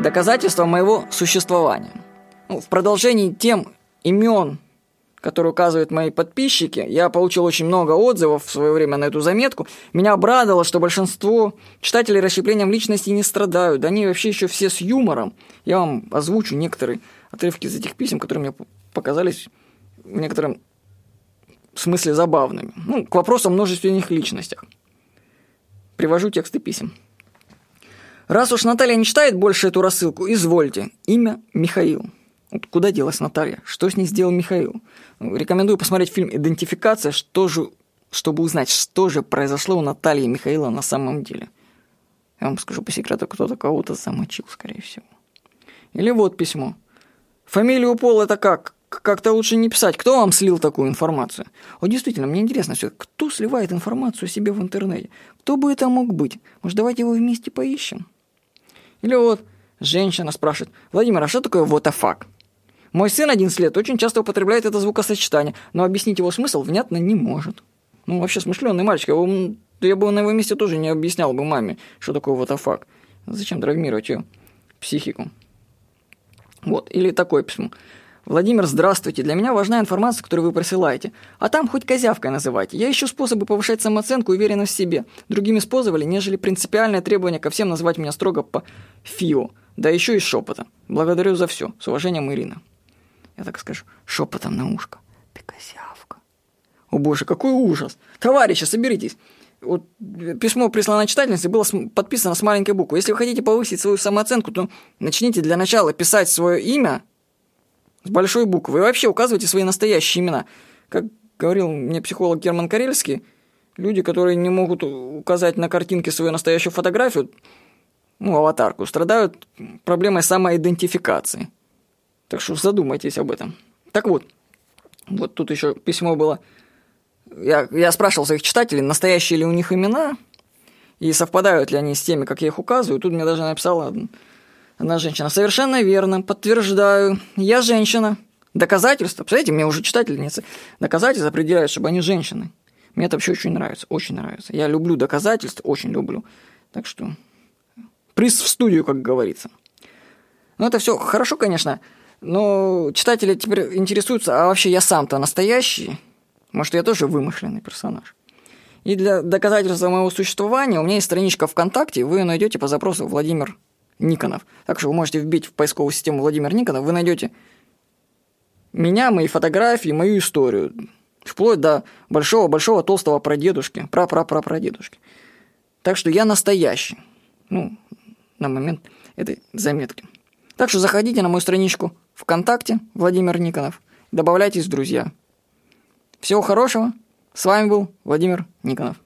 доказательство моего существования. В продолжении тем имен, которые указывают мои подписчики, я получил очень много отзывов в свое время на эту заметку. Меня обрадовало, что большинство читателей расщеплением личности не страдают. Они вообще еще все с юмором. Я вам озвучу некоторые отрывки из этих писем, которые мне показались в некотором смысле забавными. К вопросу о множественных личностях. Привожу тексты писем. «Раз уж Наталья не читает больше эту рассылку, извольте. Имя Михаил». Вот куда делась Наталья? Что с ней сделал Михаил? Рекомендую посмотреть фильм «Идентификация», чтобы узнать, что же произошло у Натальи и Михаила на самом деле. Я вам скажу по секрету, кто-то кого-то замочил, скорее всего. Или вот письмо. «Фамилию, пол — это как? Как-то лучше не писать. Кто вам слил такую информацию?» Вот действительно, мне интересно все. Кто сливает информацию себе в интернете? Кто бы это мог быть? Может, давайте его вместе поищем? Или вот женщина спрашивает: «Владимир, а что такое what the fuck? Мой сын 11 лет очень часто употребляет это звукосочетание, но объяснить его смысл внятно не может». Вообще смышленый мальчик. Я бы на его месте тоже не объяснял бы маме, что такое what the fuck. Зачем травмировать ее психику? Или такое письмо. «Владимир, здравствуйте. Для меня важна информация, которую вы присылаете. А там хоть козявкой называйте. Я ищу способы повышать самооценку и уверенность в себе. Другими способами, нежели принципиальное требование ко всем назвать меня строго по ФИО. Да еще и шепота. Благодарю за все. С уважением, Ирина». Я так скажу. Шепотом на ушко. «Ты козявка». О боже, какой ужас. Товарищи, соберитесь. Письмо прислано читательнице, было подписано с маленькой буквы. Если вы хотите повысить свою самооценку, то начните для начала писать свое имя с большой буквы. И вообще указывайте свои настоящие имена. Как говорил мне психолог Герман Карельский, люди, которые не могут указать на картинке свою настоящую фотографию, аватарку, страдают проблемой самоидентификации. Так что задумайтесь об этом. Так вот тут еще письмо было. Я спрашивал своих читателей, настоящие ли у них имена, и совпадают ли они с теми, как я их указываю. Тут мне даже написала одна женщина: «Совершенно верно, подтверждаю, я женщина». Доказательства, представляете, мне уже читательницы доказательства определяют, чтобы они женщины. Мне это вообще очень нравится, очень нравится. Я люблю доказательства, очень люблю. Так что приз в студию, как говорится. Это все хорошо, конечно, но читатели теперь интересуются, а вообще я сам-то настоящий? Может, я тоже вымышленный персонаж? И для доказательства моего существования у меня есть страничка ВКонтакте, вы ее найдете по запросу «Владимир Никонов». Так что вы можете вбить в поисковую систему «Владимир Никонов», вы найдете меня, мои фотографии, мою историю. Вплоть до большого-большого толстого прадедушки, прапрапрапрадедушки. Так что я настоящий. На момент этой заметки. Так что заходите на мою страничку ВКонтакте «Владимир Никонов». Добавляйтесь в друзья. Всего хорошего. С вами был Владимир Никонов.